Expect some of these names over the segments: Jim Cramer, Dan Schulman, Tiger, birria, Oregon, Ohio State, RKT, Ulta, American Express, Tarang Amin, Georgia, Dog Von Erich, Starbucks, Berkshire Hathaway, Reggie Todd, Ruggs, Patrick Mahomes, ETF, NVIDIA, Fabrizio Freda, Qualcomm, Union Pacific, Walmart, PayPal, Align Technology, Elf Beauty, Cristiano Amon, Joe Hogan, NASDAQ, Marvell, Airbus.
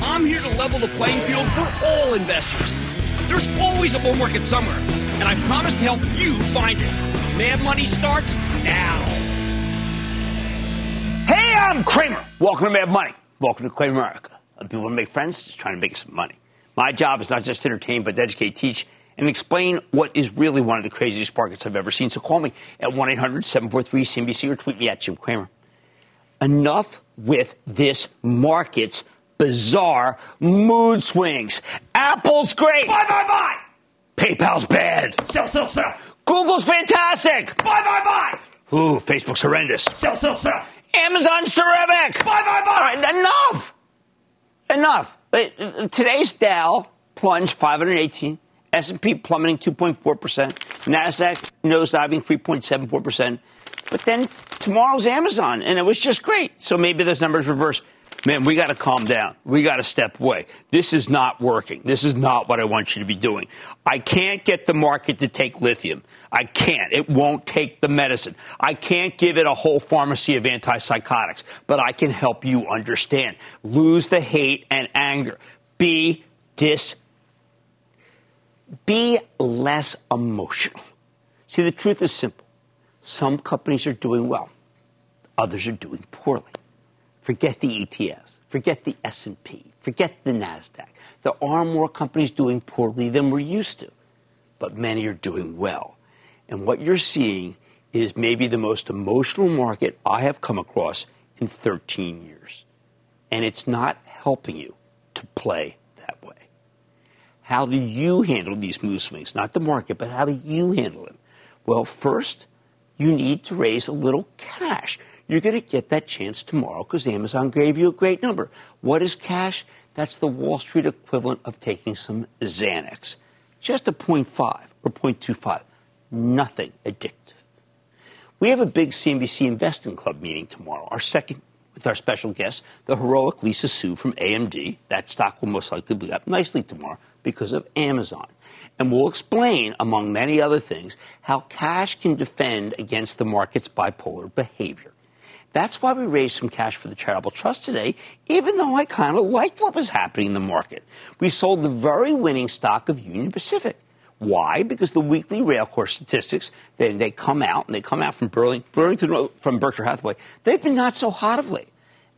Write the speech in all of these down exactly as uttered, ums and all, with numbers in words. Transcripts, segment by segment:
I'm here to level the playing field for all investors. There's always a bull market somewhere, and I promise to help you find it. Mad Money starts now. Hey, I'm Cramer. Welcome to Mad Money. Welcome to Claim America. Other people want to make friends, just trying to make some money. My job is not just to entertain, but to educate, teach, and explain what is really one of the craziest markets I've ever seen. So call me at one eight hundred seven four three C N B C or tweet me at Jim Cramer. Enough with this market's bizarre mood swings. Apple's great. Buy, buy, buy. PayPal's bad. Sell, sell, sell. Google's fantastic. Buy, buy, buy. Ooh, Facebook's horrendous. Sell, sell, sell. Amazon's terrific. Buy, buy, buy. Right, enough. Enough. Today's Dow plunged five hundred eighteen. S and P plummeting two point four percent. NASDAQ nosediving three point seven four percent. But then tomorrow's Amazon, and it was just great. So maybe those numbers reverse. Man, we got to calm down. We got to step away. This is not working. This is not what I want you to be doing. I can't get the market to take lithium. I can't. It won't take the medicine. I can't give it a whole pharmacy of antipsychotics, but I can help you understand. Lose the hate and anger. Be dis. Be less emotional. See, the truth is simple. Some companies are doing well. Others are doing poorly. Forget the E T Fs. Forget the S and P. Forget the NASDAQ. There are more companies doing poorly than we're used to, but many are doing well. And what you're seeing is maybe the most emotional market I have come across in thirteen years. And it's not helping you to play that way. How do you handle these mood swings? Not the market, but how do you handle them? Well, first, you need to raise a little cash. You're going to get that chance tomorrow because Amazon gave you a great number. What is cash? That's the Wall Street equivalent of taking some Xanax. Just a point five or point two five. Nothing addictive. We have a big C N B C Investing Club meeting tomorrow, our second, with our special guest, the heroic Lisa Su from A M D. That stock will most likely be up nicely tomorrow because of Amazon. And we'll explain, among many other things, how cash can defend against the market's bipolar behavior. That's why we raised some cash for the charitable trust today, even though I kind of liked what was happening in the market. We sold the very winning stock of Union Pacific. Why? Because the weekly rail course statistics, they, they come out, and they come out from Burlington, Burlington, from Berkshire Hathaway. They've been not so hot of late.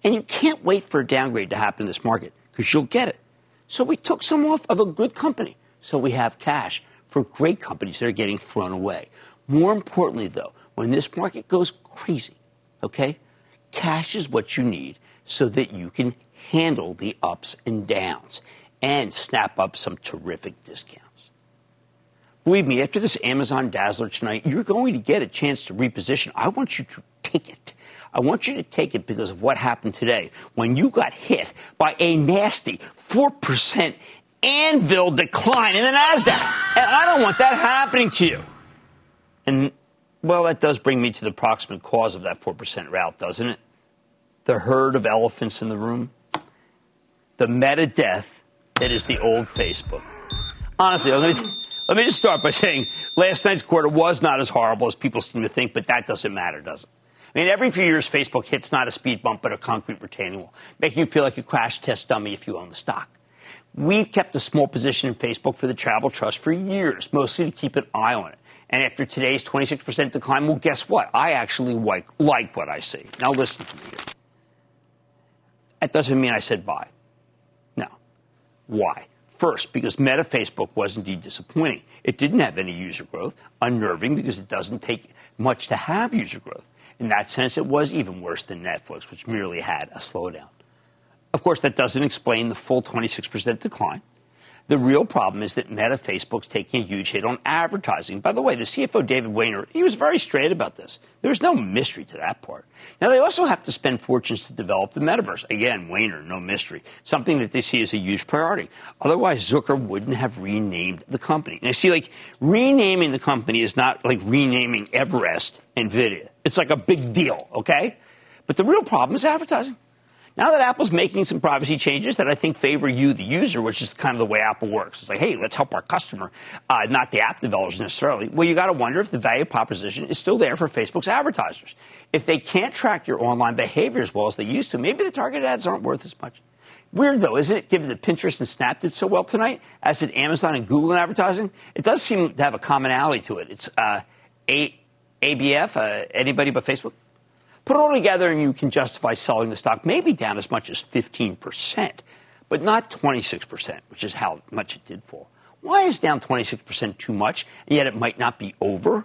And you can't wait for a downgrade to happen in this market, because you'll get it. So we took some off of a good company. So we have cash for great companies that are getting thrown away. More importantly, though, when this market goes crazy, okay? Cash is what you need so that you can handle the ups and downs and snap up some terrific discounts. Believe me, after this Amazon Dazzler tonight, you're going to get a chance to reposition. I want you to take it. I want you to take it because of what happened today when you got hit by a nasty four percent anvil decline in the NASDAQ. And I don't want that happening to you. And well, that does bring me to the proximate cause of that four percent rout, doesn't it? The herd of elephants in the room. The meta death that is the old Facebook. Honestly, I'm going to Let me just start by saying last night's quarter was not as horrible as people seem to think, but that doesn't matter, does it? I mean, every few years, Facebook hits not a speed bump, but a concrete retaining wall, making you feel like a crash test dummy if you own the stock. We've kept a small position in Facebook for the Travel Trust for years, mostly to keep an eye on it. And after today's twenty-six percent decline, well, guess what? I actually like, like what I see. Now listen to me here. That doesn't mean I said buy. No. Why? First, because Meta Facebook was indeed disappointing. It didn't have any user growth, unnerving because it doesn't take much to have user growth. In that sense, it was even worse than Netflix, which merely had a slowdown. Of course, that doesn't explain the full twenty-six percent decline. The real problem is that Meta Facebook's taking a huge hit on advertising. By the way, the C F O, David Wehner, he was very straight about this. There was no mystery to that part. Now, they also have to spend fortunes to develop the metaverse. Again, Wehner, no mystery. Something that they see as a huge priority. Otherwise, Zucker wouldn't have renamed the company. Now, see, like, renaming the company is not like renaming Everest NVIDIA. It's like a big deal, okay? But the real problem is advertising. Now that Apple's making some privacy changes that I think favor you, the user, which is kind of the way Apple works. It's like, hey, let's help our customer, uh, not the app developers necessarily. Well, you got to wonder if the value proposition is still there for Facebook's advertisers. If they can't track your online behavior as well as they used to, maybe the targeted ads aren't worth as much. Weird, though, isn't it, given that Pinterest and Snap did so well tonight, as did Amazon and Google in advertising? It does seem to have a commonality to it. It's uh, a ABF, uh, anybody but Facebook? Put it all together and you can justify selling the stock maybe down as much as fifteen percent, but not twenty-six percent, which is how much it did fall. Why is down twenty-six percent too much, and yet it might not be over?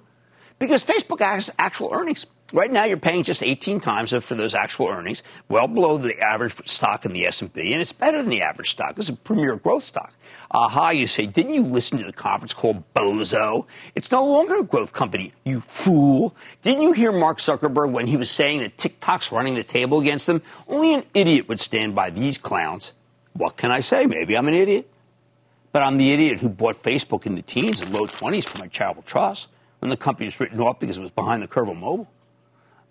Because Facebook has actual earnings. Right now you're paying just eighteen times for those actual earnings, well below the average stock in the S and P, and it's better than the average stock. This is a premier growth stock. Aha, you say, didn't you listen to the conference call, bozo? It's no longer a growth company, you fool. Didn't you hear Mark Zuckerberg when he was saying that TikTok's running the table against them? Only an idiot would stand by these clowns. What can I say? Maybe I'm an idiot. But I'm the idiot who bought Facebook in the teens and low twenties for my charitable trust when the company was written off because it was behind the curve on mobile.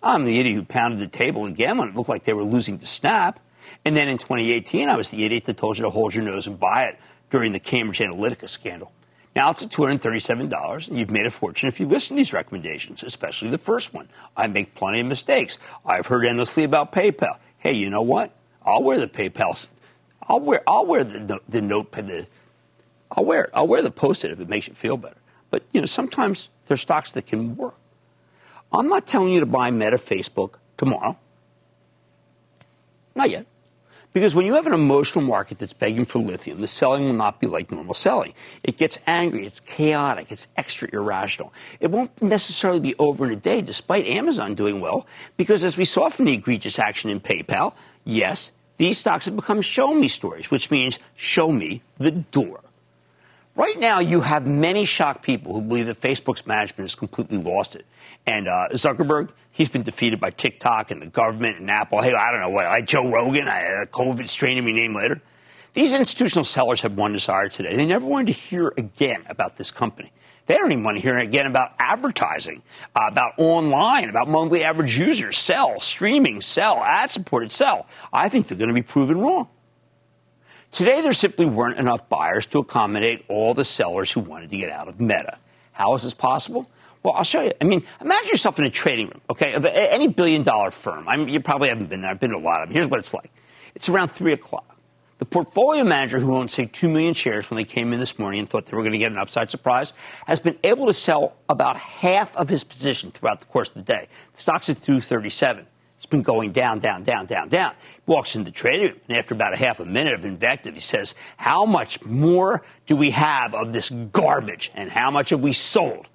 I'm the idiot who pounded the table again when it looked like they were losing to Snap. And then in twenty eighteen, I was the idiot that told you to hold your nose and buy it during the Cambridge Analytica scandal. Now it's at two hundred thirty-seven dollars, and you've made a fortune if you listen to these recommendations, especially the first one. I make plenty of mistakes. I've heard endlessly about PayPal. Hey, you know what? I'll wear the PayPal. I'll wear. I'll wear the the note. The, I'll wear. I'll wear the Post-it if it makes you feel better. But you know, sometimes there's stocks that can work. I'm not telling you to buy Meta Facebook tomorrow. Not yet. Because when you have an emotional market that's begging for lithium, the selling will not be like normal selling. It gets angry. It's chaotic. It's extra irrational. It won't necessarily be over in a day, despite Amazon doing well, because as we saw from the egregious action in PayPal, yes, these stocks have become show-me stories, which means show me the door. Right now, you have many shocked people who believe that Facebook's management has completely lost it. And uh, Zuckerberg, he's been defeated by TikTok and the government and Apple. Hey, I don't know what, I, Joe Rogan, I, uh, COVID strain in me, name later. These institutional sellers have one desire today. They never wanted to hear again about this company. They don't even want to hear again about advertising, uh, about online, about monthly average users, sell, streaming, sell, ad-supported, sell. I think they're going to be proven wrong. Today, there simply weren't enough buyers to accommodate all the sellers who wanted to get out of Meta. How is this possible? Well, I'll show you. I mean, imagine yourself in a trading room, okay, of any billion-dollar firm. I mean, you probably haven't been there. I've been to a lot of them. Here's what it's like. It's around three o'clock. The portfolio manager who owned, say, two million shares when they came in this morning and thought they were going to get an upside surprise has been able to sell about half of his position throughout the course of the day. The stock's at two thirty-seven. It's been going down, down, down, down, down. He walks into the trading room, and after about a half a minute of invective, he says, how much more do we have of this garbage, and how much have we sold?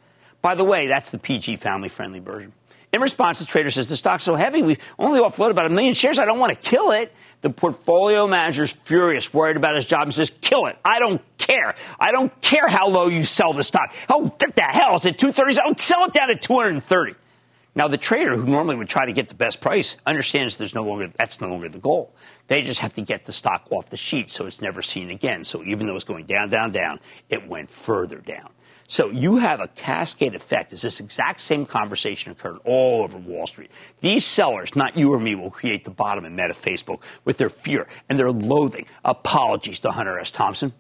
By the way, that's the P G family-friendly version. In response, the trader says, the stock's so heavy, we've only offloaded about a million shares. I don't want to kill it. The portfolio manager's furious, worried about his job, and says, kill it. I don't care. I don't care how low you sell the stock. Oh, what the hell? It's at two thirty. Sell it down at two thirty. Now, the trader who normally would try to get the best price understands there's no longer that's no longer the goal. They just have to get the stock off the sheet so it's never seen again. So even though it's going down, down, down, it went further down. So you have a cascade effect as this exact same conversation occurred all over Wall Street. These sellers, not you or me, will create the bottom in Meta Facebook with their fear and their loathing. Apologies to Hunter S. Thompson.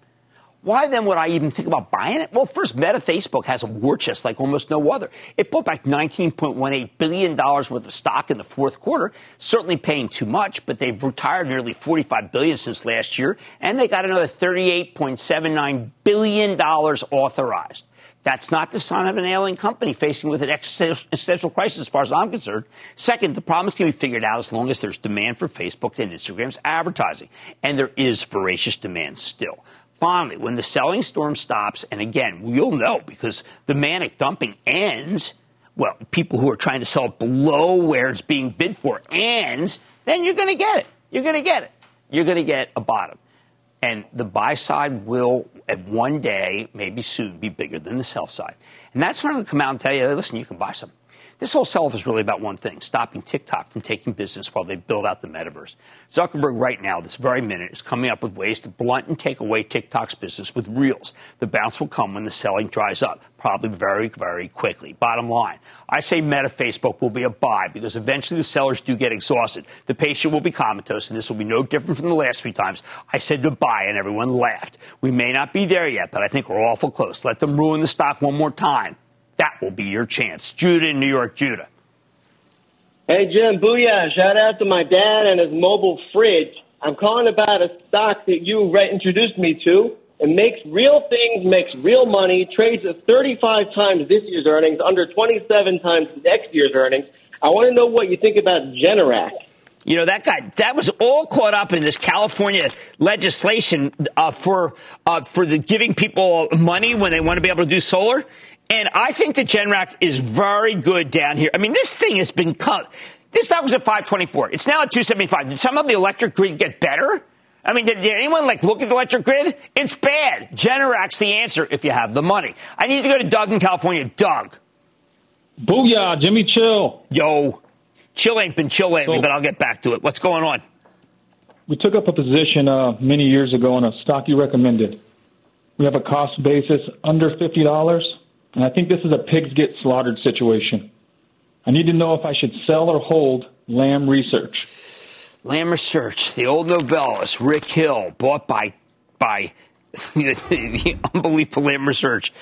Why then would I even think about buying it? Well, first, Meta Facebook has a war chest like almost no other. It bought back nineteen point one eight billion dollars worth of stock in the fourth quarter, certainly paying too much, but they've retired nearly forty-five billion dollars since last year, and they got another thirty-eight point seven nine billion dollars authorized. That's not the sign of an ailing company facing with an existential crisis as far as I'm concerned. Second, the problems can be figured out as long as there's demand for Facebook and Instagram's advertising, and there is voracious demand still. Finally, when the selling storm stops, and again, you'll know because the manic dumping ends, well, people who are trying to sell below where it's being bid for ends, then you're going to get it. You're going to get it. You're going to get a bottom. And the buy side will, at one day, maybe soon, be bigger than the sell side. And that's when I'm going to come out and tell you, listen, you can buy some. This whole sell-off is really about one thing, stopping TikTok from taking business while they build out the metaverse. Zuckerberg right now, this very minute, is coming up with ways to blunt and take away TikTok's business with Reels. The bounce will come when the selling dries up, probably very, very quickly. Bottom line, I say Meta Facebook will be a buy because eventually the sellers do get exhausted. The patient will be comatose, and this will be no different from the last three times. I said to buy, and everyone laughed. We may not be there yet, but I think we're awful close. Let them ruin the stock one more time. That will be your chance. Judah in New York. Judah. Hey, Jim. Booyah. Shout out to my dad and his mobile fridge. I'm calling about a stock that you introduced me to. It makes real things, makes real money, trades at thirty-five times this year's earnings, under twenty-seven times next year's earnings. I want to know what you think about Generac. You know, that guy, that was all caught up in this California legislation uh, for uh, for the giving people money when they want to be able to do solar. And I think the Generac is very good down here. I mean, this thing has been cut. This stock was at five twenty-four. It's now at two seventy-five. Did some of the electric grid get better? I mean, did anyone, like, look at the electric grid? It's bad. Generac's the answer if you have the money. I need to go to Doug in California. Doug. Booyah, Jimmy Chill. Yo. Chill ain't been chill lately, so, but I'll get back to it. What's going on? We took up a position uh, many years ago on a stock you recommended. We have a cost basis under fifty dollars. And I think this is a pigs get slaughtered situation. I need to know if I should sell or hold Lam Research. Lam Research, the old novellist, Rick Hill, bought by by the unbelievable Lam Research.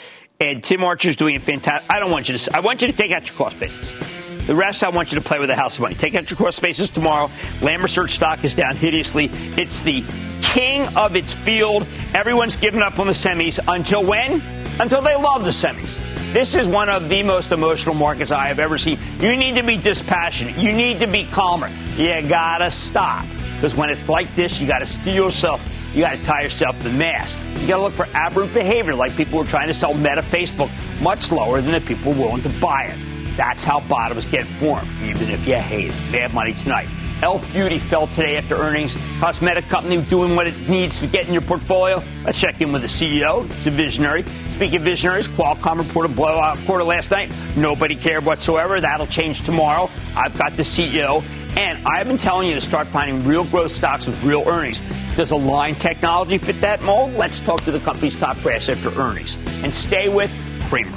And Tim Archer's doing a fantastic. I don't want you to. I want you to take out your cost basis. The rest, I want you to play with a house of money. Take out your cost basis tomorrow. Lam Research stock is down hideously. It's the king of its field. Everyone's given up on the semis until when? Until they love the semis. This is one of the most emotional markets I have ever seen. You need to be dispassionate. You need to be calmer. You gotta stop. Because when it's like this, you gotta steel yourself. You gotta tie yourself to the mask. You gotta look for aberrant behavior, like people who are trying to sell Meta Facebook much lower than the people willing to buy it. That's how bottoms get formed, even if you hate it. Mad Money tonight. Elf Beauty fell today after earnings. Cosmetic company doing what it needs to get in your portfolio. Let's check in with the C E O. It's a visionary. Speaking of visionaries, Qualcomm reported blowout quarter last night. Nobody cared whatsoever. That'll change tomorrow. I've got the C E O. And I've been telling you to start finding real growth stocks with real earnings. Does Align Technology fit that mold? Let's talk to the company's top brass after earnings. And stay with Cramer.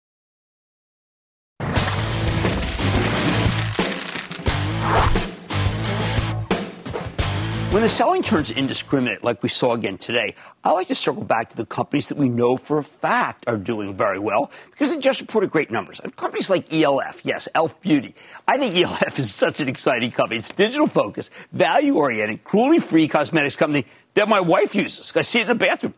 When the selling turns indiscriminate, like we saw again today, I like to circle back to the companies that we know for a fact are doing very well because they just reported great numbers. And companies like E L F, yes, Elf Beauty. I think E L F is such an exciting company. It's digital-focused, value-oriented, cruelty-free cosmetics company that my wife uses. I see it in the bathroom.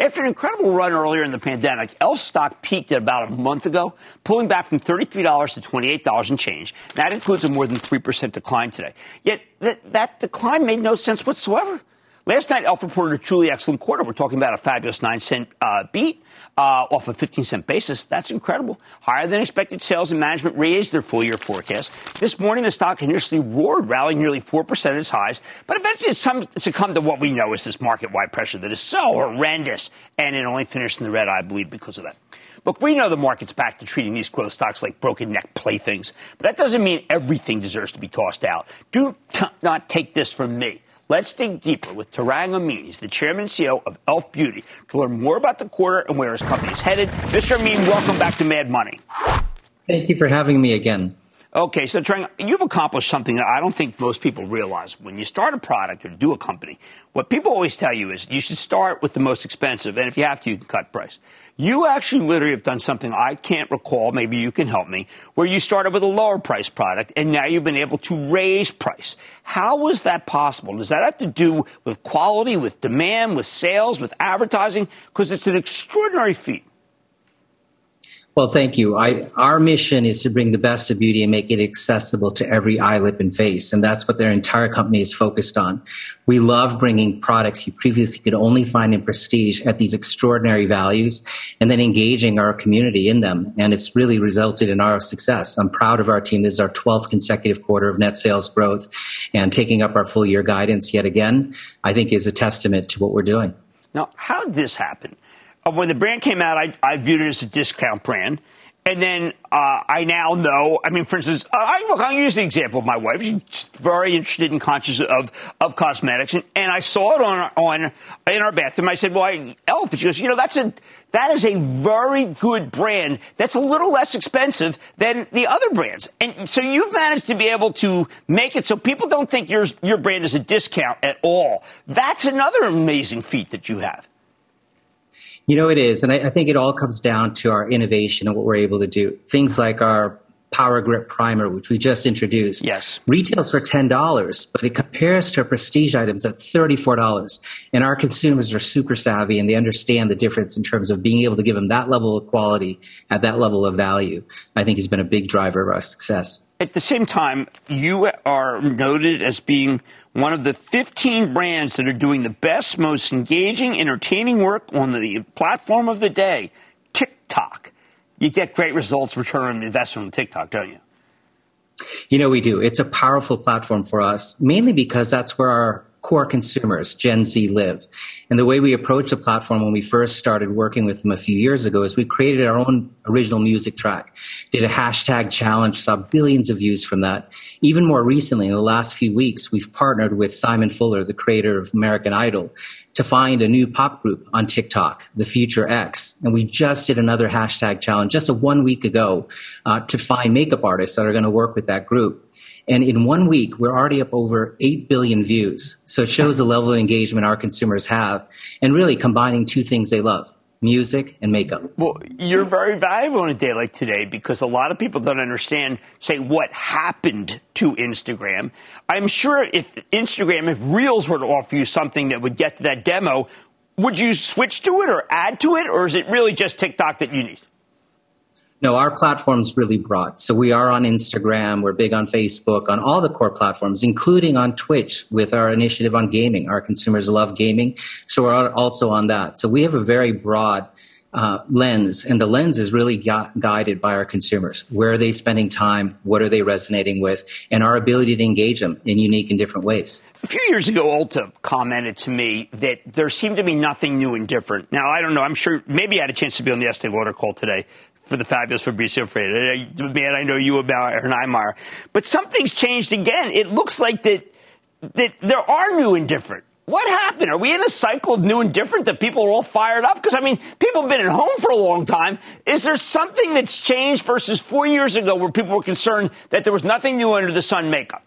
After an incredible run earlier in the pandemic, Elf stock peaked at about a month ago, pulling back from thirty-three dollars to twenty-eight dollars and change. That includes a more than three percent decline today. Yet th- that decline made no sense whatsoever. Last night, Elf reported a truly excellent quarter. We're talking about a fabulous nine cent uh, beat uh, off a fifteen cent basis. That's incredible. Higher than expected sales, and management raised their full-year forecast. This morning, the stock initially roared, rallying nearly four percent at its highs. But eventually, it succumbed to what we know is this market-wide pressure that is so horrendous. And it only finished in the red, I believe, because of that. Look, we know the market's back to treating these growth stocks like broken-neck playthings. But that doesn't mean everything deserves to be tossed out. Do t- not take this from me. Let's dig deeper with Tarang Amin. He's the chairman and C E O of Elf Beauty to learn more about the quarter and where his company is headed. Mister Amin, welcome back to Mad Money. Thank you for having me again. Okay, so Tarang, you've accomplished something that I don't think most people realize. When you start a product or do a company, what people always tell you is you should start with the most expensive, and if you have to, you can cut price. You actually literally have done something I can't recall, maybe you can help me, where you started with a lower price product, and now you've been able to raise price. How was that possible? Does that have to do with quality, with demand, with sales, with advertising? Because it's an extraordinary feat. Well, thank you. I, our mission is to bring the best of beauty and make it accessible to every eye, lip, and face. And that's what their entire company is focused on. We love bringing products you previously could only find in prestige at these extraordinary values and then engaging our community in them. And it's really resulted in our success. I'm proud of our team. This is our twelfth consecutive quarter of net sales growth, and taking up our full year guidance yet again, I think, is a testament to what we're doing. Now, how did this happen? When the brand came out, I, I viewed it as a discount brand. And then uh, I now know, I mean, for instance, I, look, I'll use the example of my wife. She's very interested and conscious of, of cosmetics. And, and I saw it on, on in our bathroom. I said, well, I, Elf. She goes, you know, that's a, that is a very good brand that's a little less expensive than the other brands. And so you've managed to be able to make it so people don't think yours, your brand is a discount at all. That's another amazing feat that you have. You know, it is. And I, I think it all comes down to our innovation and what we're able to do. Things like our Power Grip Primer, which we just introduced. Yes. Retails for ten dollars, but it compares to prestige items at thirty-four dollars. And our consumers are super savvy, and they understand the difference in terms of being able to give them that level of quality at that level of value. I think has been a big driver of our success. At the same time, you are noted as being one of the fifteen brands that are doing the best, most engaging, entertaining work on the platform of the day, TikTok. You get great results return on investment on TikTok, don't you? You know, we do. It's a powerful platform for us, mainly because that's where our core consumers, Gen Z, live. And the way we approached the platform when we first started working with them a few years ago is we created our own original music track, did a hashtag challenge, saw billions of views from that. Even more recently, in the last few weeks, we've partnered with Simon Fuller, the creator of American Idol, to find a new pop group on TikTok, The Future X. And we just did another hashtag challenge just a one week ago uh, to find makeup artists that are going to work with that group. And in one week, we're already up over eight billion views. So it shows the level of engagement our consumers have and really combining two things they love, music and makeup. Well, you're very valuable on a day like today because a lot of people don't understand, say, what happened to Instagram. I'm sure if Instagram, if Reels were to offer you something that would get to that demo, would you switch to it or add to it? Or is it really just TikTok that you need? No, our platform's really broad. So we are on Instagram, we're big on Facebook, on all the core platforms, including on Twitch with our initiative on gaming. Our consumers love gaming, so we're also on that. So we have a very broad uh, lens, and the lens is really gu- guided by our consumers. Where are they spending time? What are they resonating with? And our ability to engage them in unique and different ways. A few years ago, Ulta commented to me that there seemed to be nothing new and different. Now, I don't know. I'm sure maybe I had a chance to be on the Estee Lauder call today for the fabulous Fabrizio Freda, the man I know you about, and I admire. But something's changed again. It looks like that, that there are new and different. What happened? Are we in a cycle of new and different that people are all fired up? Because, I mean, people have been at home for a long time. Is there something that's changed versus four years ago where people were concerned that there was nothing new under the sun makeup?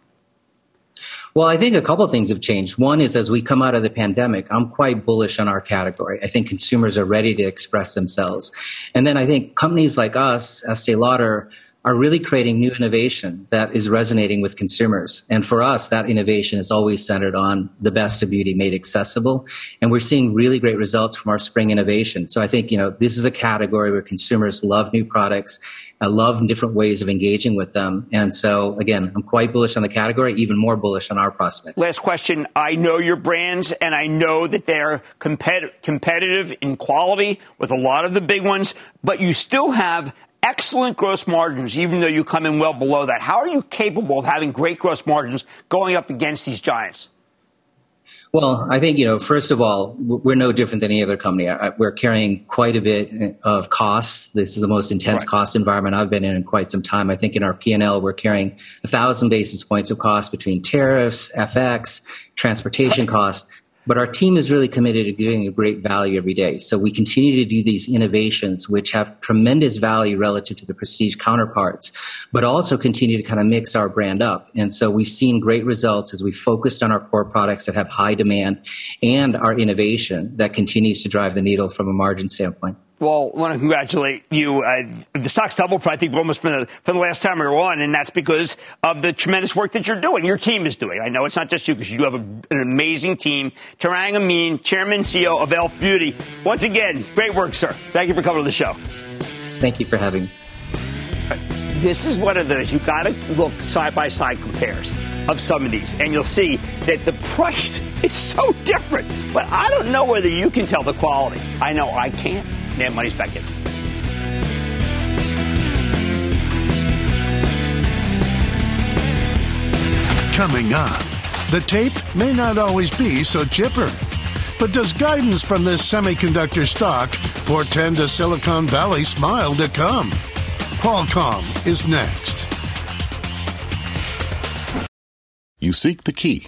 Well, I think a couple of things have changed. One is as we come out of the pandemic, I'm quite bullish on our category. I think consumers are ready to express themselves. And then I think companies like us, Estee Lauder, are really creating new innovation that is resonating with consumers. And for us, that innovation is always centered on the best of beauty made accessible. And we're seeing really great results from our spring innovation. So I think, you know, this is a category where consumers love new products. I love different ways of engaging with them. And so, again, I'm quite bullish on the category, even more bullish on our prospects. Last question. I know your brands, and I know that they're compet- competitive in quality with a lot of the big ones, but you still have excellent gross margins, even though you come in well below that. How are you capable of having great gross margins going up against these giants? Well, I think, you know, first of all, we're no different than any other company. We're carrying quite a bit of costs. This is the most intense right. cost environment I've been in in quite some time. I think in our P and L, we're carrying a thousand basis points of cost between tariffs, F X, transportation costs. But our team is really committed to giving a great value every day. So we continue to do these innovations, which have tremendous value relative to the prestige counterparts, but also continue to kind of mix our brand up. And so we've seen great results as we focused on our core products that have high demand and our innovation that continues to drive the needle from a margin standpoint. Well, I want to congratulate you. Uh, the stock's doubled, for, I think, almost from the, from the last time we were on, and that's because of the tremendous work that you're doing, your team is doing. I know it's not just you because you have a, an amazing team. Tarang Amin, Chairman and C E O of Elf Beauty. Once again, great work, sir. Thank you for coming to the show. Thank you for having me. This is one of those, you've got to look side-by-side compares of some of these, and you'll see that the price is so different. But I don't know whether you can tell the quality. I know I can't. Mad Money's back in. Coming up, the tape may not always be so chipper, but does guidance from this semiconductor stock portend a Silicon Valley smile to come? Qualcomm is next. You seek the key,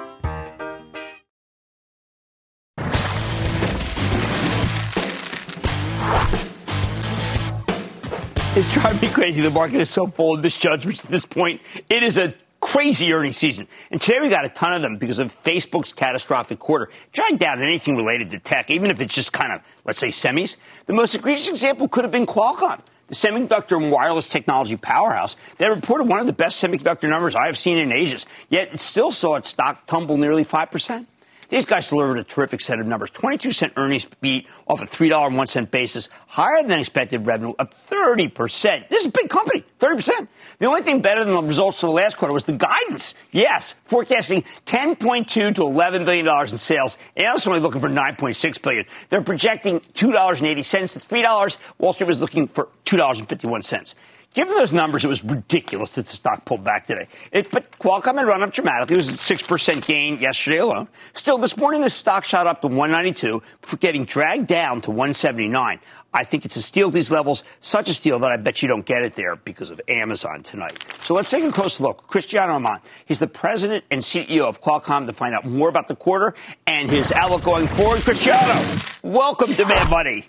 It's driving me crazy. The market is so full of misjudgments at this point. It is a crazy earnings season. And today we got a ton of them because of Facebook's catastrophic quarter. Dragged down anything related to tech, even if it's just kind of, let's say, semis. The most egregious example could have been Qualcomm, the semiconductor and wireless technology powerhouse that reported one of the best semiconductor numbers I have seen in ages. Yet it still saw its stock tumble nearly five percent. These guys delivered a terrific set of numbers. twenty-two cent earnings beat off a three dollars and one cent basis, higher than expected revenue, up thirty percent. This is a big company, thirty percent. The only thing better than the results of the last quarter was the guidance. Yes, forecasting ten point two to eleven billion dollars in sales. Analysts are only looking for nine point six billion dollars. They're projecting two dollars and eighty cents to three dollars. Wall Street was looking for two dollars and fifty-one cents. Given those numbers, it was ridiculous that the stock pulled back today. It, but Qualcomm had run up dramatically. It was a six percent gain yesterday alone. Still, this morning, the stock shot up to one ninety-two, getting dragged down to one seventy-nine. I think it's a steal at these levels, such a steal that I bet you don't get it there because of Amazon tonight. So let's take a close look. Cristiano Amon, he's the president and C E O of Qualcomm, to find out more about the quarter and his outlook going forward. Cristiano, welcome to Mad Money.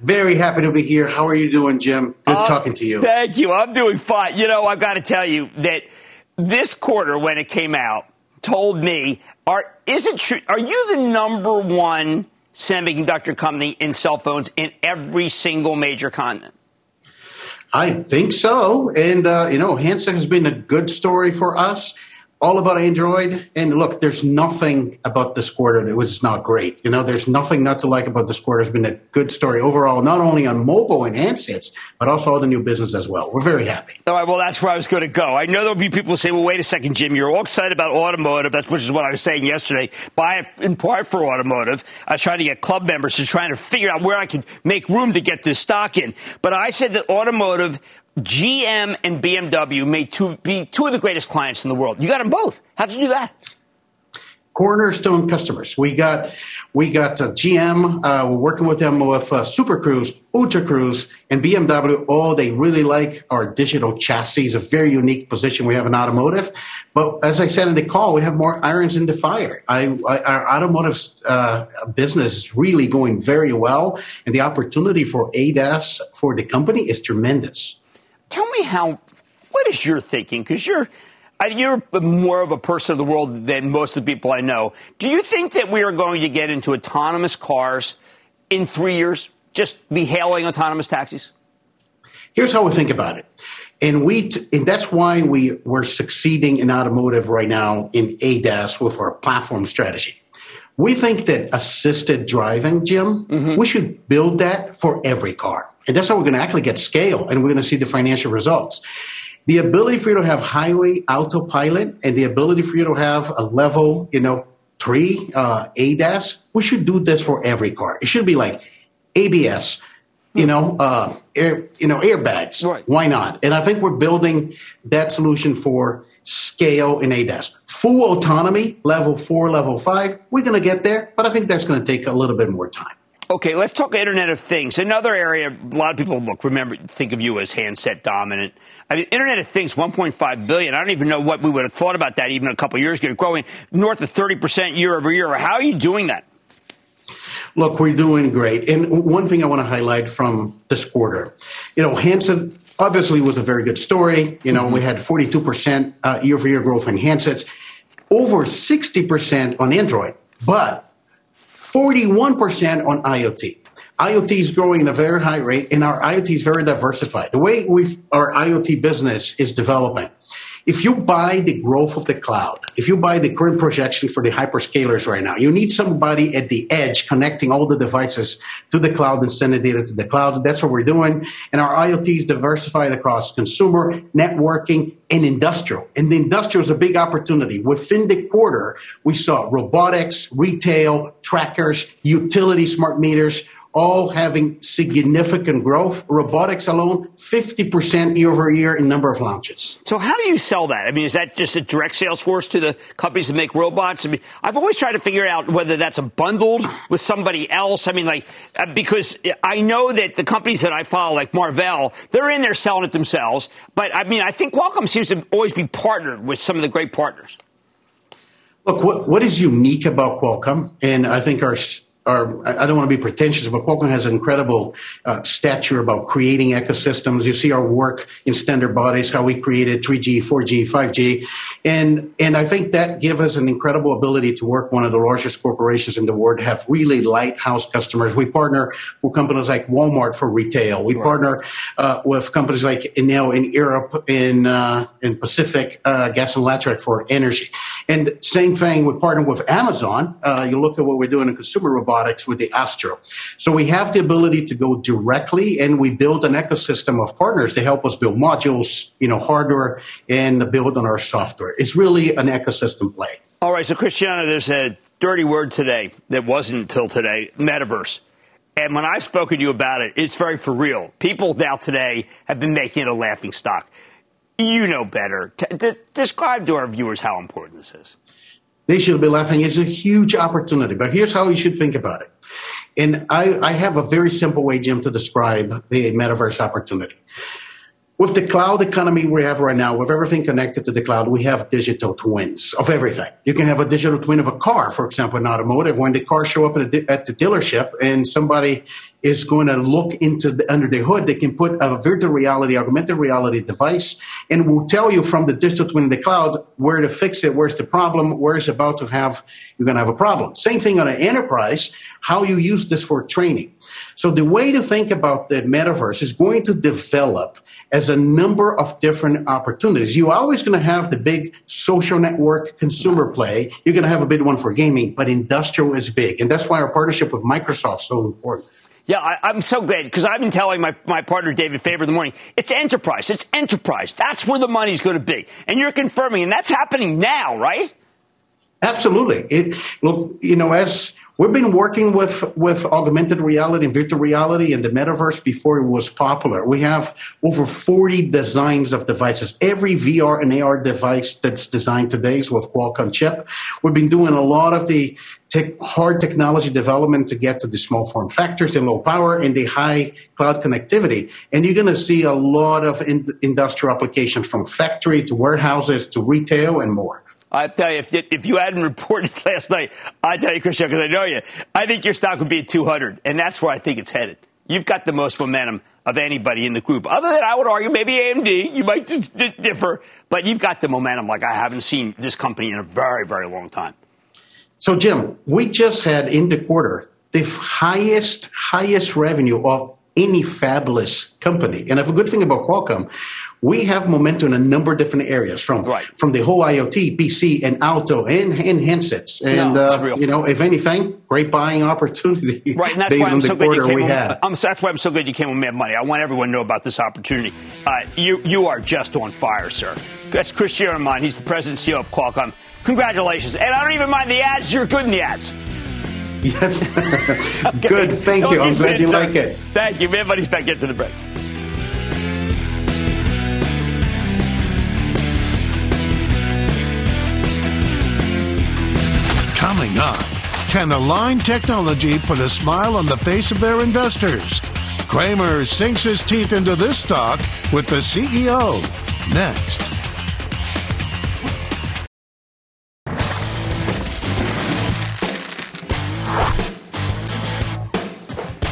Very happy to be here. How are you doing, Jim? Good um, talking to you. Thank you. I'm doing fine. You know, I've got to tell you that this quarter, when it came out, told me, are is it true? Are you the number one semiconductor company in cell phones in every single major continent? I think so. And, uh, you know, handset has been a good story for us. All about Android. And look, there's nothing about this quarter that was not great. You know, there's nothing not to like about this quarter. It's been a good story overall, not only on mobile and handsets, but also all the new business as well. We're very happy. All right. Well, that's where I was going to go. I know there'll be people who say, well, wait a second, Jim, you're all excited about automotive. That's which is what I was saying yesterday. Buy it in part for automotive. I was trying to get club members to trying to figure out where I could make room to get this stock in. But I said that automotive, G M and B M W may two, be two of the greatest clients in the world. You got them both. How'd you do that? Cornerstone customers. We got we got uh, G M. Uh, we're working with them with uh, Super Cruise, Ultra Cruise, and B M W. Oh, they really like our digital chassis. A very unique position we have in automotive. But as I said in the call, we have more irons in the fire. I, I, our automotive uh, business is really going very well, and the opportunity for A D A S for the company is tremendous. Tell me how, what is your thinking? Because you're, you're more of a person of the world than most of the people I know. Do you think that we are going to get into autonomous cars in three years, just be hailing autonomous taxis? Here's how we think about it. And we, t- and that's why we we're succeeding in automotive right now in A D A S with our platform strategy. We think that assisted driving, Jim, mm-hmm. we should build that for every car. And that's how we're going to actually get scale, and we're going to see the financial results. The ability for you to have highway autopilot and the ability for you to have a level, you know, three uh, A D A S, we should do this for every car. It should be like A B S, you know, uh, air, you know, airbags. Right. Why not? And I think we're building that solution for scale in A D A S. Full autonomy, level four, level five, we're going to get there, but I think that's going to take a little bit more time. Okay, let's talk Internet of Things. Another area, a lot of people look, remember, think of you as handset dominant. I mean, Internet of Things, one point five billion. I don't even know what we would have thought about that even a couple of years ago, growing north of thirty percent year over year. How are you doing that? Look, we're doing great. And one thing I want to highlight from this quarter, you know, handset obviously was a very good story. You know, mm-hmm. we had forty-two percent uh, year over year growth in handsets, over sixty percent on Android, but forty-one percent on IoT. IoT is growing at a very high rate, and our IoT is very diversified. The way we've, our IoT business is developing, if you buy the growth of the cloud, if you buy the current projection for the hyperscalers right now, you need somebody at the edge connecting all the devices to the cloud and sending data to the cloud. That's what we're doing. And our IoT is diversified across consumer, networking, and industrial. And the industrial is a big opportunity. Within the quarter, we saw robotics, retail, trackers, utility smart meters, all having significant growth. Robotics alone, fifty percent year over year in number of launches. So how do you sell that? I mean, is that just a direct sales force to the companies that make robots? I mean, I've always tried to figure out whether that's a bundled with somebody else. I mean, like, because I know that the companies that I follow, like Marvell, they're in there selling it themselves. But I mean, I think Qualcomm seems to always be partnered with some of the great partners. Look, what, what is unique about Qualcomm, and I think our are, I don't want to be pretentious, but Qualcomm has incredible uh, stature about creating ecosystems. You see our work in standard bodies, how we created three G, four G, five G. And, and I think that gives us an incredible ability to work one of the largest corporations in the world, have really lighthouse customers. We partner with companies like Walmart for retail. We Sure. partner uh, with companies like Enel in Europe, in, uh, in Pacific uh, Gas and Electric for energy. And same thing, we partner with Amazon. Uh, you look at what we're doing in consumer robotics with the Astro. So we have the ability to go directly, and we build an ecosystem of partners to help us build modules, you know, hardware, and build on our software. It's really an ecosystem play. All right. So, Cristiano, there's a dirty word today that wasn't until today, metaverse. And when I've spoken to you about it, it's very for real. People now today have been making it a laughing stock. You know better. T- t- describe to our viewers how important this is. They should be laughing. It's a huge opportunity. But here's how you should think about it. And I, I have a very simple way, Jim, to describe the metaverse opportunity. With the cloud economy we have right now, with everything connected to the cloud, we have digital twins of everything. You can have a digital twin of a car, for example, in automotive. When the cars show up at the dealership and somebody is going to look into the, under the hood, they can put a virtual reality, augmented reality device, and will tell you from the digital twin in the cloud where to fix it, where's the problem, where it's about to have, you're going to have a problem. Same thing on an enterprise, how you use this for training. So the way to think about the metaverse is going to develop as a number of different opportunities. You're always going to have the big social network consumer play. You're going to have a big one for gaming, but industrial is big. And that's why our partnership with Microsoft is so important. Yeah, I, I'm so glad, because I've been telling my, my partner, David Faber, in the morning, it's enterprise. It's enterprise. That's where the money's going to be. And you're confirming, and that's happening now, right? Absolutely. It, look, you know, as we've been working with, with augmented reality and virtual reality and the metaverse before it was popular. We have over forty designs of devices. Every V R and A R device that's designed today is with Qualcomm chip. We've been doing a lot of the tech, hard technology development to get to the small form factors, the low power, and the high cloud connectivity. And you're going to see a lot of in, industrial applications, from factory to warehouses to retail and more. I tell you, if, if you hadn't reported last night, I tell you, Cristiano, because I know you, I think your stock would be at two hundred, and that's where I think it's headed. You've got the most momentum of anybody in the group. Other than, I would argue, maybe A M D, you might d- d- differ, but you've got the momentum like I haven't seen this company in a very, very long time. So, Jim, we just had in the quarter the highest, highest revenue of any fabulous company. And I have a good thing about Qualcomm. We have momentum in a number of different areas, from right. from the whole IoT, P C, and auto, and, and handsets. And, no, uh, you know, if anything, great buying opportunity. Right, and that's why I'm so glad you came on. I'm, that's why I'm so glad you came with Mad Money. I want everyone to know about this opportunity. Uh, you you are just on fire, sir. That's Cristiano Amon. He's the president and C E O of Qualcomm. Congratulations. And I don't even mind the ads. You're good in the ads. Yes. Okay. Good. Thank don't you. I'm glad you like it. Thank you. Mad Money's back into the break. Coming up, can Align Technology put a smile on the face of their investors? Cramer sinks his teeth into this stock with the C E O. Next.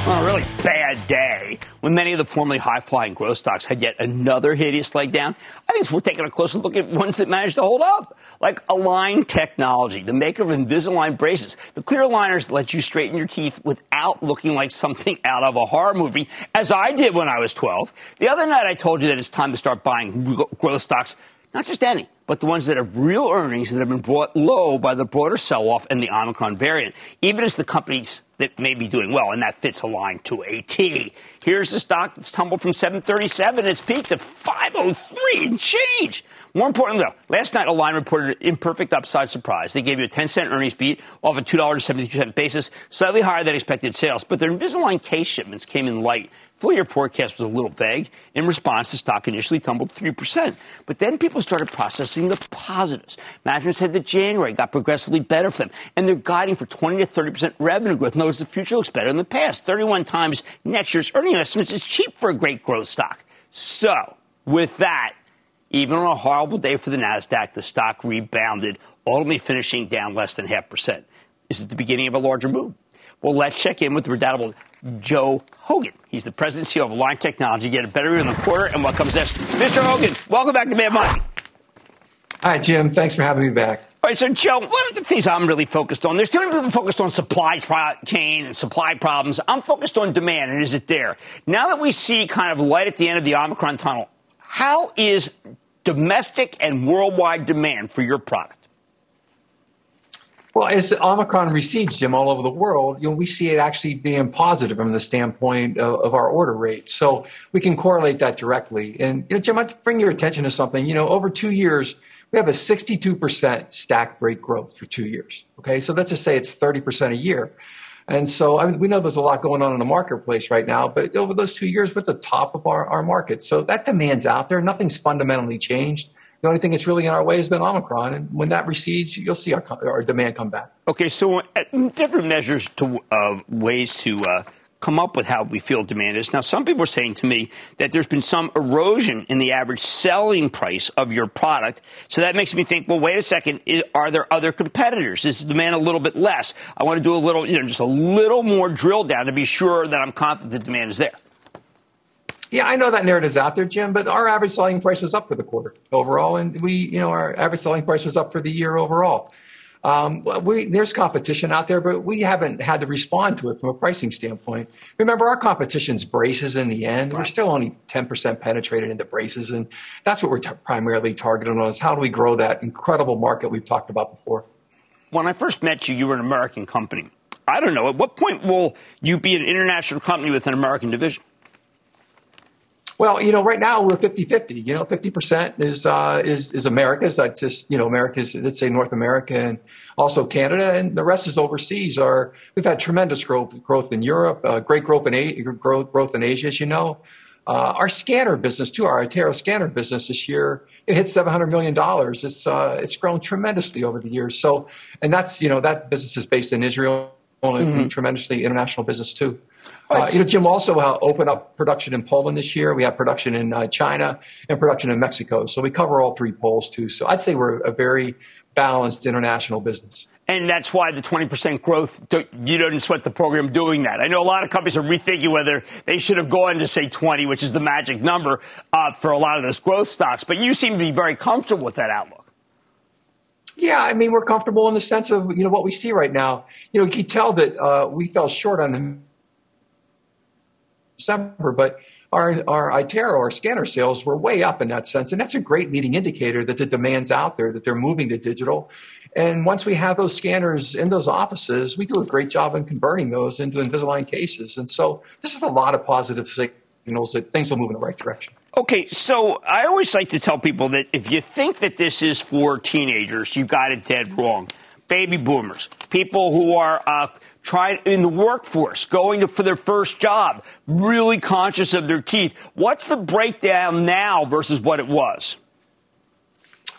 Well, a really bad day when many of the formerly high-flying growth stocks had yet another hideous leg down. I think it's worth taking a closer look at ones that managed to hold up, like Align Technology, the maker of Invisalign braces, the clear aligners that let you straighten your teeth without looking like something out of a horror movie, as I did when I was twelve. The other night I told you that it's time to start buying growth stocks, not just any, but the ones that have real earnings that have been brought low by the broader sell-off and the Omicron variant, even as the companies that may be doing well, and that fits Align to a T. Here's the stock that's tumbled from seven thirty-seven. It's peaked at five oh three and change. More importantly, though, last night Align reported an imperfect upside surprise. They gave you a ten cent earnings beat off a two dollars and seventy-two cents basis, slightly higher than expected sales. But their Invisalign case shipments came in light. Full-year forecast was a little vague. In response, the stock initially tumbled three percent. But then people started processing the positives. Management said that January got progressively better for them, and they're guiding for twenty to thirty percent revenue growth. Notice the future looks better than the past. thirty-one times next year's earning estimates is cheap for a great growth stock. So, with that, even on a horrible day for the NASDAQ, the stock rebounded, ultimately finishing down less than half percent. Is it the beginning of a larger move? Well, let's check in with the redoubtable Joe Hogan. He's the president and C E O of Align Technology. Get a better view in the quarter and what comes next. Mister Hogan, welcome back to Mad Money. Hi, Jim. Thanks for having me back. All right, so, Joe, one of the things I'm really focused on, there's too many people focused on supply chain and supply problems. I'm focused on demand, and is it there? Now that we see kind of light at the end of the Omicron tunnel, how is domestic and worldwide demand for your product? Well, as Omicron recedes, Jim, all over the world, you know, we see it actually being positive from the standpoint of, of our order rate. So we can correlate that directly. And, you know, Jim, I'd bring your attention to something. You know, over two years, we have a sixty-two percent stack rate growth for two years. Okay, so let's just say it's thirty percent a year. And so I mean, we know there's a lot going on in the marketplace right now, but over those two years, we're at the top of our, our market. So that demand's out there. Nothing's fundamentally changed. The only thing that's really in our way has been Omicron. And when that recedes, you'll see our, our demand come back. Okay, so different measures to uh, ways to uh, come up with how we feel demand is. Now, some people are saying to me that there's been some erosion in the average selling price of your product. So that makes me think, well, wait a second. Are there other competitors? Is demand a little bit less? I want to do a little, you know, just a little more drill down to be sure that I'm confident the demand is there. Yeah, I know that narrative's out there, Jim, but our average selling price was up for the quarter overall. And we, you know, our average selling price was up for the year overall. Um, we, there's competition out there, but we haven't had to respond to it from a pricing standpoint. Remember, our competition's braces in the end. We're still only ten percent penetrated into braces. And that's what we're t- primarily targeting on is how do we grow that incredible market we've talked about before. When I first met you, you were an American company. I don't know. At what point will you be an international company with an American division? Well, you know, right now we're fifty-fifty. You know, fifty percent is uh, is is America's. That's just, you know, America's, let's say North America and also Canada. And the rest is overseas. Are We've had tremendous growth, growth in Europe, uh, great growth in, A- growth, growth in Asia, as you know. Uh, our scanner business, too, our iTero scanner business this year, it hit seven hundred million dollars. It's uh, it's grown tremendously over the years. So, and that's, you know, that business is based in Israel. Mm-hmm. Tremendously international business, too. Right, uh, so you know, Jim, also uh, opened up production in Poland this year. We have production in uh, China and production in Mexico. So we cover all three poles, too. So I'd say we're a very balanced international business. And that's why the twenty percent growth, you don't sweat the program doing that. I know a lot of companies are rethinking whether they should have gone to, say, twenty, which is the magic number uh, for a lot of those growth stocks. But you seem to be very comfortable with that outlook. Yeah, I mean, we're comfortable in the sense of, you know, what we see right now. You know, you can tell that uh, we fell short on December, but our, our iTero, our scanner sales were way up in that sense. And that's a great leading indicator that the demand's out there, that they're moving to digital. And once we have those scanners in those offices, we do a great job in converting those into Invisalign cases. And so this is a lot of positive signals that things will move in the right direction. Okay, so I always like to tell people that if you think that this is for teenagers, you got it dead wrong. Baby boomers, people who are uh, trying in the workforce, going to, for their first job, really conscious of their teeth. What's the breakdown now versus what it was?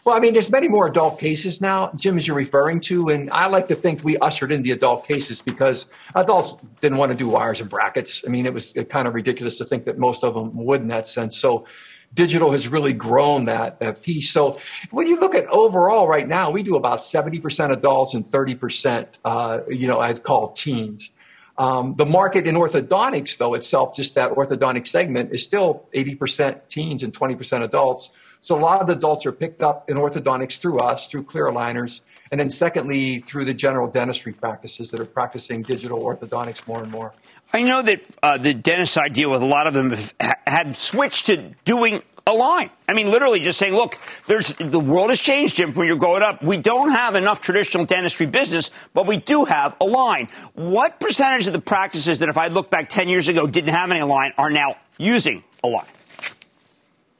Well, I mean, there's many more adult cases now, Jim, as you're referring to, and I like to think we ushered in the adult cases because adults didn't want to do wires and brackets. I mean, it was kind of ridiculous to think that most of them would in that sense. So digital has really grown that, that piece. So when you look at overall right now, we do about seventy percent adults and thirty percent, uh, you know, I'd call teens. Um, the market in orthodontics, though, itself, just that orthodontic segment is still eighty percent teens and twenty percent adults. So a lot of the adults are picked up in orthodontics through us, through clear aligners, and then secondly, through the general dentistry practices that are practicing digital orthodontics more and more. I know that uh, the dentists I deal with, a lot of them have, have switched to doing Align. I mean, literally just saying, look, there's the world has changed, Jim, when you're growing up. We don't have enough traditional dentistry business, but we do have Align. What percentage of the practices that if I look back ten years ago didn't have any Align are now using Align?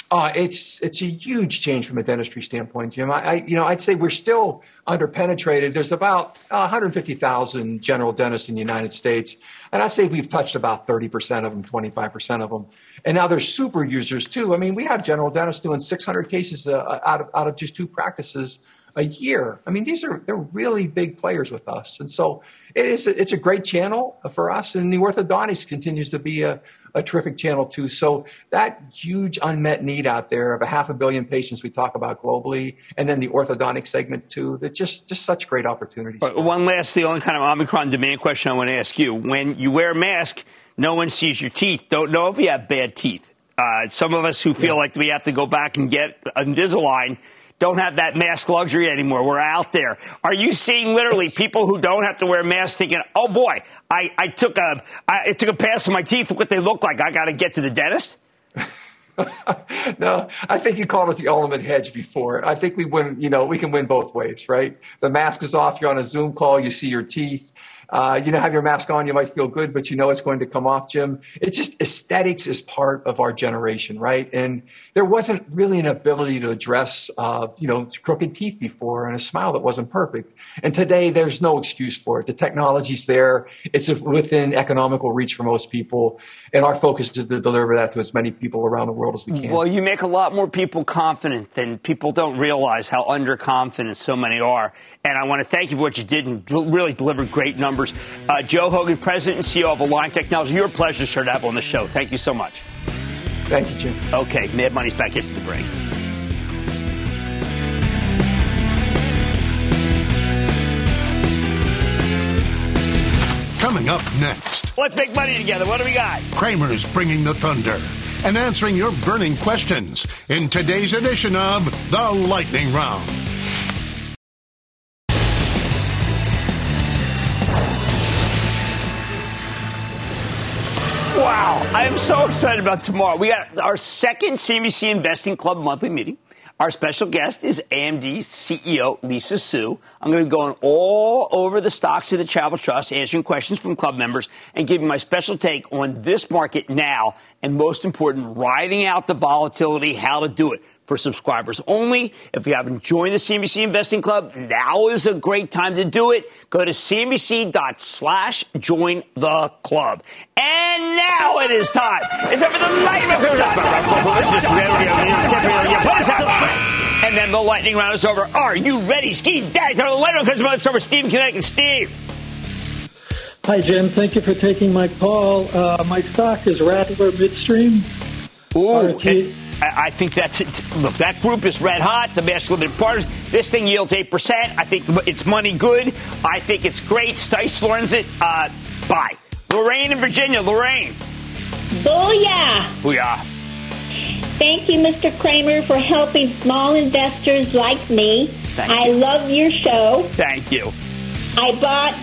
Uh, it's it's a huge change from a dentistry standpoint, Jim. I, I you know I'd say we're still underpenetrated. There's about uh, one hundred fifty thousand general dentists in the United States, and I'd say we've touched about thirty percent of them, twenty-five percent of them, and now there's super users too. I mean, we have general dentists doing six hundred cases uh, out of out of just two practices a year. I mean, these are, they're really big players with us. And so it is, it's a great channel for us. And the orthodontics continues to be a, a terrific channel too. So that huge unmet need out there of a half a billion patients we talk about globally, and then the orthodontic segment too, that just, just such great opportunities. Right, one last, the only kind of Omicron demand question I want to ask you. When you wear a mask, no one sees your teeth. Don't know if you have bad teeth. Uh, some of us who feel yeah. like we have to go back and get Invisalign don't have that mask luxury anymore. We're out there. Are you seeing literally people who don't have to wear masks thinking, oh, boy, I, I took a I it took a pass on my teeth. Look what they look like. I got to get to the dentist. No, I think you called it the element hedge before. I think we win, you know, we can win both ways, right? The mask is off. You're on a Zoom call. You see your teeth. Uh, you know, have your mask on, you might feel good, but you know it's going to come off, Jim. It's just aesthetics is part of our generation, right? And there wasn't really an ability to address, uh, you know, crooked teeth before and a smile that wasn't perfect. And today there's no excuse for it. The technology's there. It's within economical reach for most people. And our focus is to deliver that to as many people around the world as we can. Well, you make a lot more people confident than people don't realize how underconfident so many are. And I want to thank you for what you did and really delivered great numbers. Uh, Joe Hogan, President and C E O of Align Technology. Your pleasure, sir, to have on the show. Thank you so much. Thank you, Jim. Okay, Mad Money's back after the break. Coming up next. Let's make money together. What do we got? Cramer's bringing the thunder and answering your burning questions in today's edition of The Lightning Round. Wow. I am so excited about tomorrow. We got our second C N B C Investing Club monthly meeting. Our special guest is A M D C E O Lisa Su. I'm going to go on all over the stocks of the Travel Trust, answering questions from club members and giving my special take on this market now. And most important, riding out the volatility, how to do it. For subscribers only. If you haven't joined the C N B C Investing Club, now is a great time to do it. Go to C N B C dot slash join the club. And now it is time. It's time for the lightning. And then the lightning round is over. Are you ready, Steve? Daddy, the lightning round comes over. Steve, connecting. Steve. Hi, Jim. Thank you for taking my call. Uh, my stock is Rattler Midstream. Ooh. I think that's it. Look, that group is red hot. The master limited partners. This thing yields eight percent. I think it's money good. I think it's great. Stice learns it. Uh, bye. Lorraine in Virginia. Lorraine. Booyah. Booyah. Thank you, Mister Cramer, for helping small investors like me. Thank I you. love your show. Thank you. I bought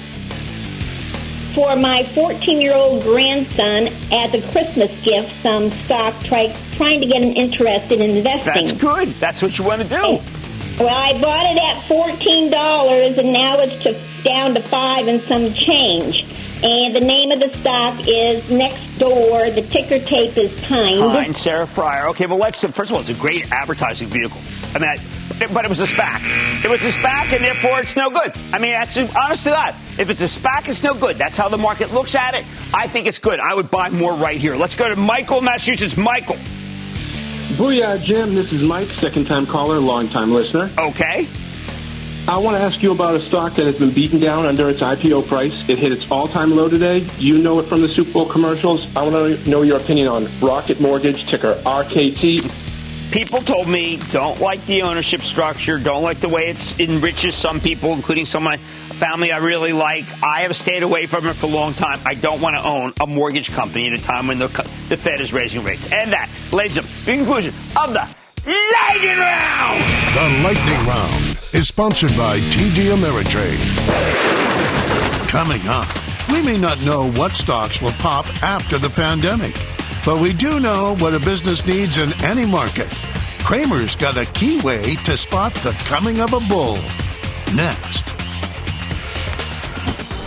for my fourteen-year-old grandson as a Christmas gift some stock trade. Trying to get him interested in investing. That's good. That's what you want to do. Well, I bought it at fourteen dollars, and now it's to, down to five and some change. And the name of the stock is Next Door. The ticker tape is Pine. Pine, Sarah Fryer. Okay, well, let's, first of all, it's a great advertising vehicle. I mean, I, but it was a SPAC. It was a SPAC, and therefore it's no good. I mean, that's honestly that. If it's a SPAC, it's no good. That's how the market looks at it. I think it's good. I would buy more right here. Let's go to Michael, Massachusetts. Michael. Booyah, Jim. This is Mike, second-time caller, long-time listener. Okay. I want to ask you about a stock that has been beaten down under its I P O price. It hit its all-time low today. You know it from the Super Bowl commercials. I want to know your opinion on Rocket Mortgage, ticker R K T. People told me don't like the ownership structure, don't like the way it enriches some people, including someone, a family I really like. I have stayed away from it for a long time. I don't want to own a mortgage company at a time when the, the Fed is raising rates. And that, ladies and gentlemen, the conclusion of the Lightning Round! The Lightning Round is sponsored by T D Ameritrade. Coming up, we may not know what stocks will pop after the pandemic, but we do know what a business needs in any market. Cramer's got a key way to spot the coming of a bull. Next.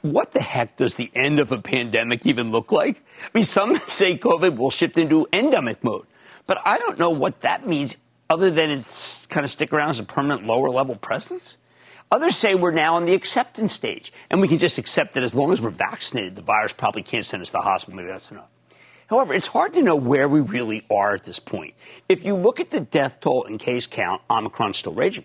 What the heck does the end of a pandemic even look like? I mean, some say COVID will shift into endemic mode, but I don't know what that means other than it's kind of stick around as a permanent lower level presence. Others say we're now in the acceptance stage, and we can just accept that as long as we're vaccinated, the virus probably can't send us to the hospital. Maybe that's enough. However, it's hard to know where we really are at this point. If you look at the death toll and case count, Omicron's still raging.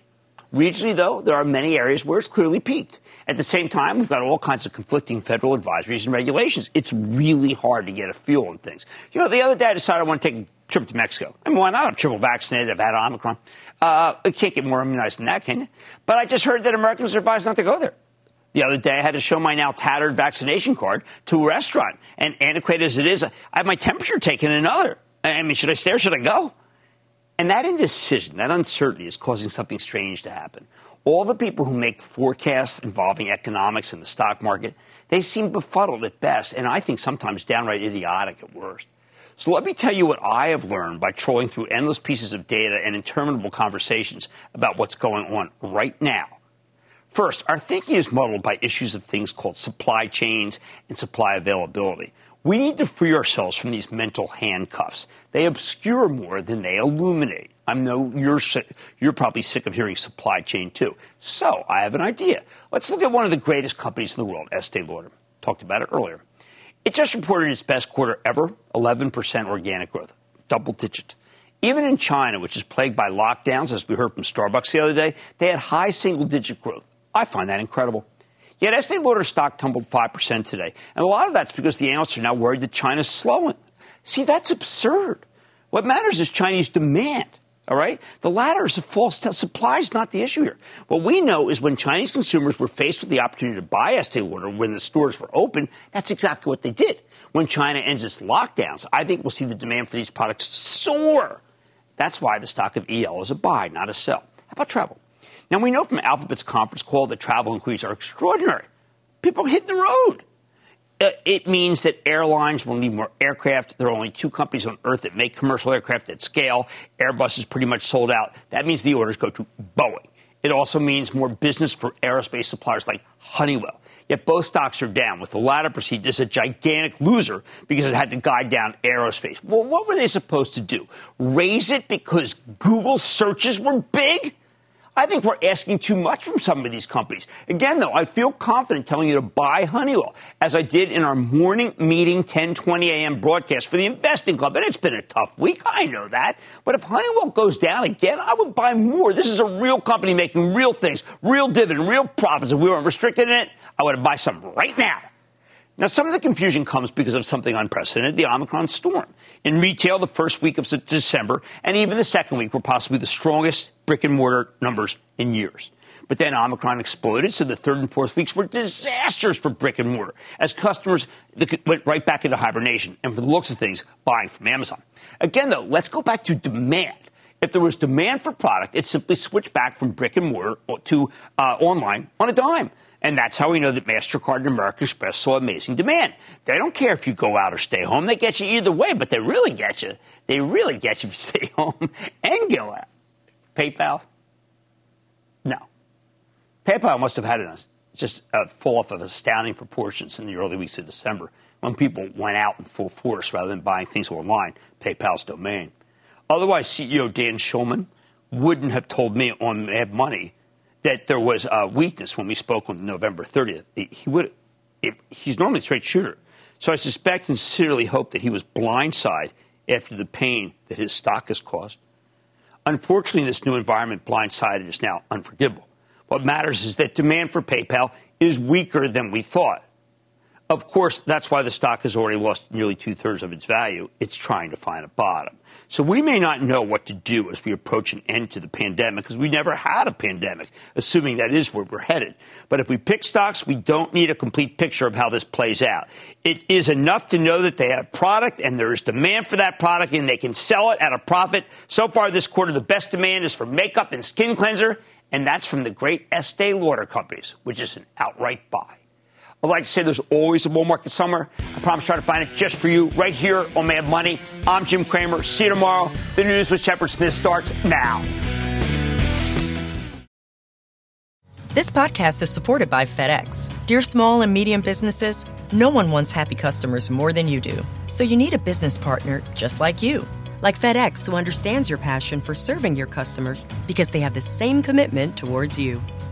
Regionally, though, there are many areas where it's clearly peaked. At the same time, we've got all kinds of conflicting federal advisories and regulations. It's really hard to get a feel on things. You know, the other day I decided I want to take a trip to Mexico. I mean, why not? I'm triple vaccinated. I've had Omicron. Uh, I can't get more immunized than that, can you? But I just heard that Americans are advised not to go there. The other day I had to show my now tattered vaccination card to a restaurant. And antiquated as it is, I have my temperature taken in another. I mean, should I stay or should I go? And that indecision, that uncertainty is causing something strange to happen. All the people who make forecasts involving economics and the stock market, they seem befuddled at best, and I think sometimes downright idiotic at worst. So let me tell you what I have learned by trolling through endless pieces of data and interminable conversations about what's going on right now. First, our thinking is muddled by issues of things called supply chains and supply availability. We need to free ourselves from these mental handcuffs. They obscure more than they illuminate. I know you're you're probably sick of hearing supply chain, too. So I have an idea. Let's look at one of the greatest companies in the world, Estee Lauder. Talked about it earlier. It just reported its best quarter ever, eleven percent organic growth, double digit. Even in China, which is plagued by lockdowns, as we heard from Starbucks the other day, they had high single digit growth. I find that incredible. Yet Estee Lauder stock tumbled five percent today. And a lot of that's because the analysts are now worried that China's slowing. See, that's absurd. What matters is Chinese demand, all right? The latter is a false test. Supply is not the issue here. What we know is when Chinese consumers were faced with the opportunity to buy Estee Lauder when the stores were open, that's exactly what they did. When China ends its lockdowns, I think we'll see the demand for these products soar. That's why the stock of E L is a buy, not a sell. How about travel? Now, we know from Alphabet's conference call that travel inquiries are extraordinary. People hit the road. Uh, it means that airlines will need more aircraft. There are only two companies on Earth that make commercial aircraft at scale. Airbus is pretty much sold out. That means the orders go to Boeing. It also means more business for aerospace suppliers like Honeywell. Yet both stocks are down, with the latter perceived as a gigantic loser because it had to guide down aerospace. Well, what were they supposed to do? Raise it because Google searches were big? I think we're asking too much from some of these companies. Again, though, I feel confident telling you to buy Honeywell, as I did in our morning meeting, ten twenty a.m. broadcast for the Investing Club. And it's been a tough week. I know that. But if Honeywell goes down again, I would buy more. This is a real company making real things, real dividend, real profits. If we weren't restricted in it, I would buy some right now. Now, some of the confusion comes because of something unprecedented, the Omicron storm. In retail, the first week of December and even the second week were possibly the strongest brick-and-mortar numbers in years. But then Omicron exploded, so the third and fourth weeks were disasters for brick-and-mortar as customers went right back into hibernation and, for the looks of things, buying from Amazon. Again, though, let's go back to demand. If there was demand for product, it simply switched back from brick-and-mortar to uh, online on a dime. And that's how we know that MasterCard and American Express saw amazing demand. They don't care if you go out or stay home. They get you either way, but they really get you. They really get you if you stay home and go out. PayPal? No. PayPal must have had a, just a fall-off of astounding proportions in the early weeks of December when people went out in full force rather than buying things online, PayPal's domain. Otherwise, C E O Dan Schulman wouldn't have told me on Mad Money that there was a weakness when we spoke on November thirtieth. He would, it, he's normally a straight shooter. So I suspect and sincerely hope that he was blindsided after the pain that his stock has caused. Unfortunately, in this new environment, blindsided is now unforgivable. What matters is that demand for PayPal is weaker than we thought. Of course, that's why the stock has already lost nearly two-thirds of its value. It's trying to find a bottom. So we may not know what to do as we approach an end to the pandemic, because we never had a pandemic, assuming that is where we're headed. But if we pick stocks, we don't need a complete picture of how this plays out. It is enough to know that they have product and there is demand for that product and they can sell it at a profit. So far this quarter, the best demand is for makeup and skin cleanser, and that's from the great Estee Lauder companies, which is an outright buy. I'd like to say there's always a bull market somewhere. I promise to try to find it just for you right here on Mad Money. I'm Jim Cramer. See you tomorrow. The news with Shepard Smith starts now. This podcast is supported by FedEx. Dear small and medium businesses, no one wants happy customers more than you do. So you need a business partner just like you. Like FedEx, who understands your passion for serving your customers because they have the same commitment towards you.